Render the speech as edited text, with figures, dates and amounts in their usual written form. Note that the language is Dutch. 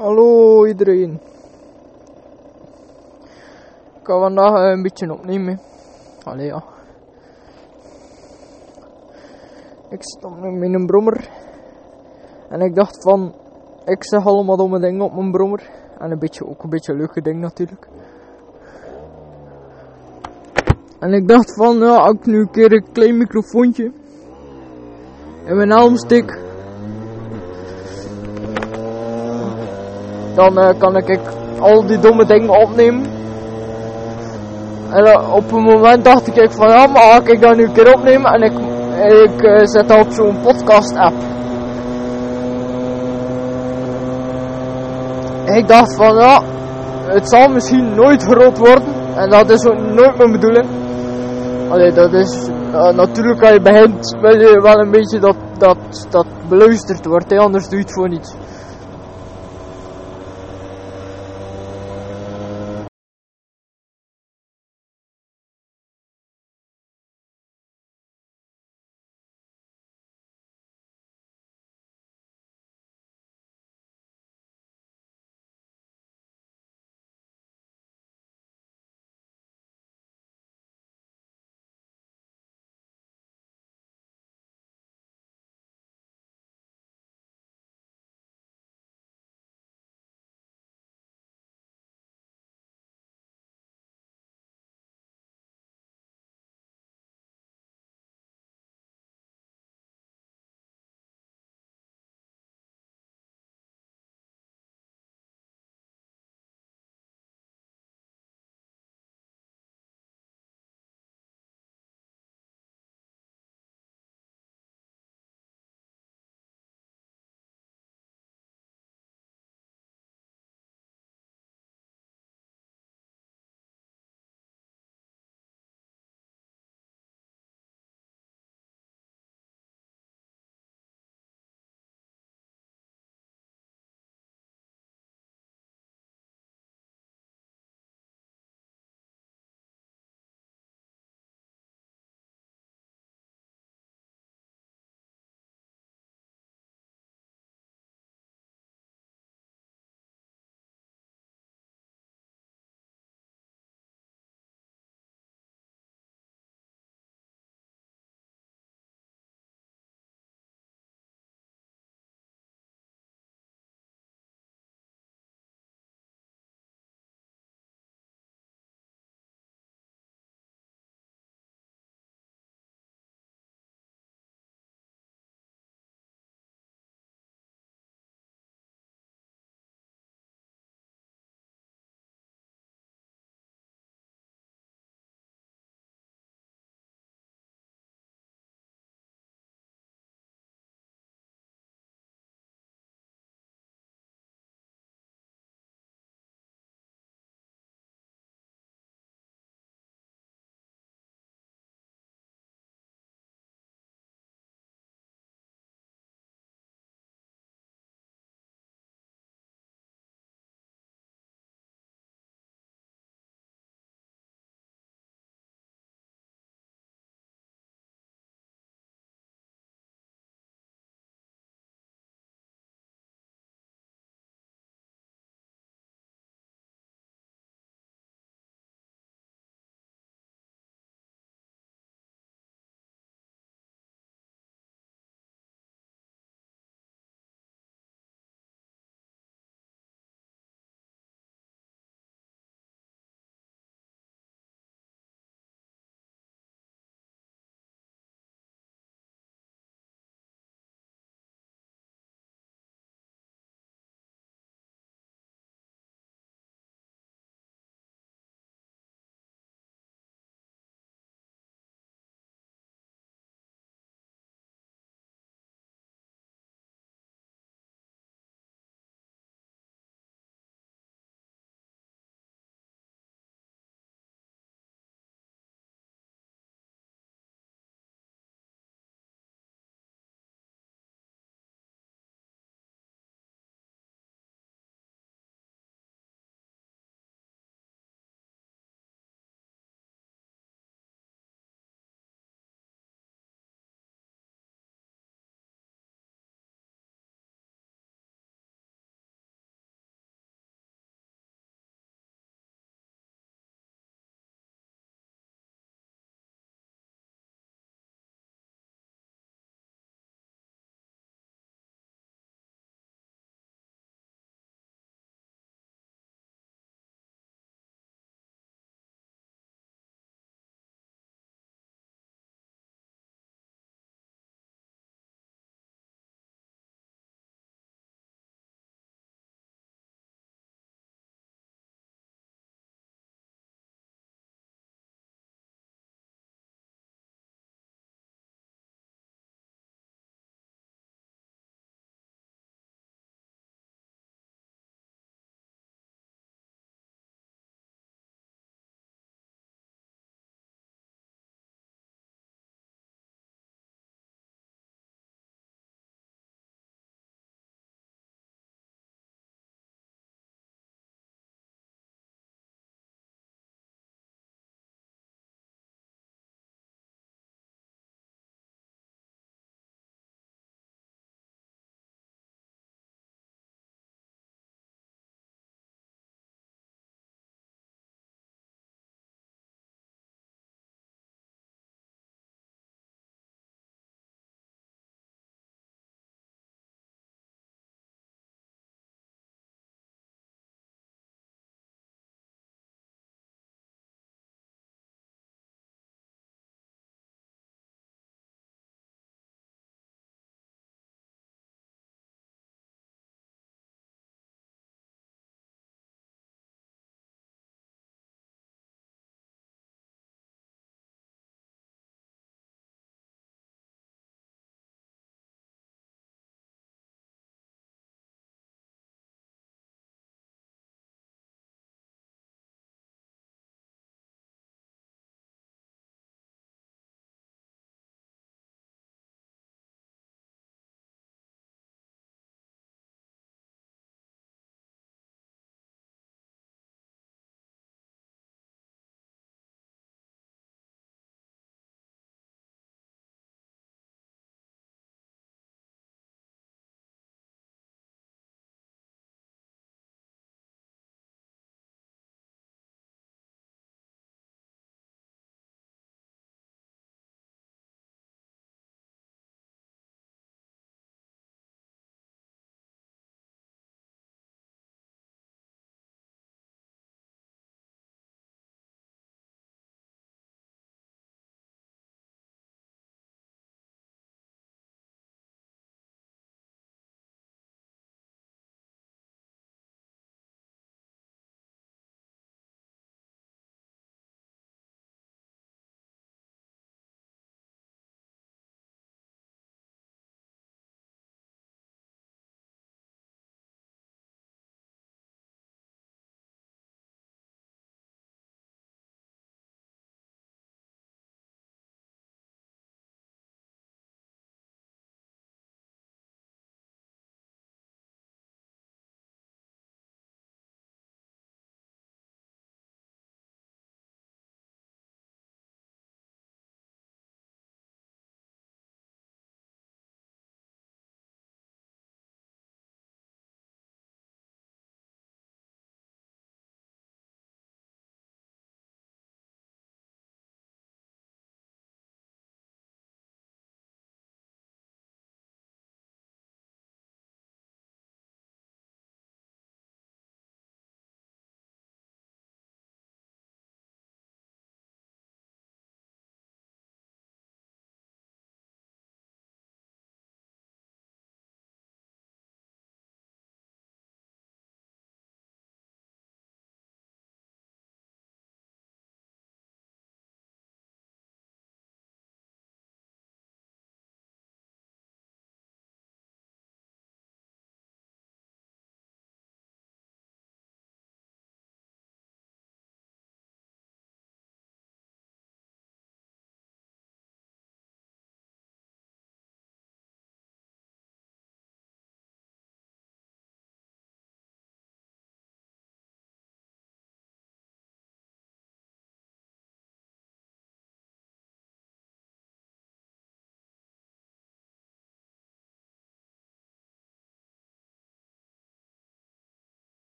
Hallo iedereen. Ik ga vandaag een beetje opnemen. Allee ja. Ik stond met mijn brommer. En ik dacht van, ik zeg allemaal domme dingen op mijn brommer. En ook een beetje leuke dingen natuurlijk. En ik dacht van, ja, ik nu een keer een klein microfoontje in mijn helm steek, dan kan ik al die domme dingen opnemen. En op een moment dacht ik van, ja, maar ga ik dat nu een keer opnemen en ik zet dat op zo'n podcast app. Ik dacht van, ja, het zal misschien nooit groot worden en dat is ook nooit mijn bedoeling. Allee, dat is, natuurlijk als je begint wil je wel een beetje dat beluisterd wordt, hè, anders doe je het gewoon niet.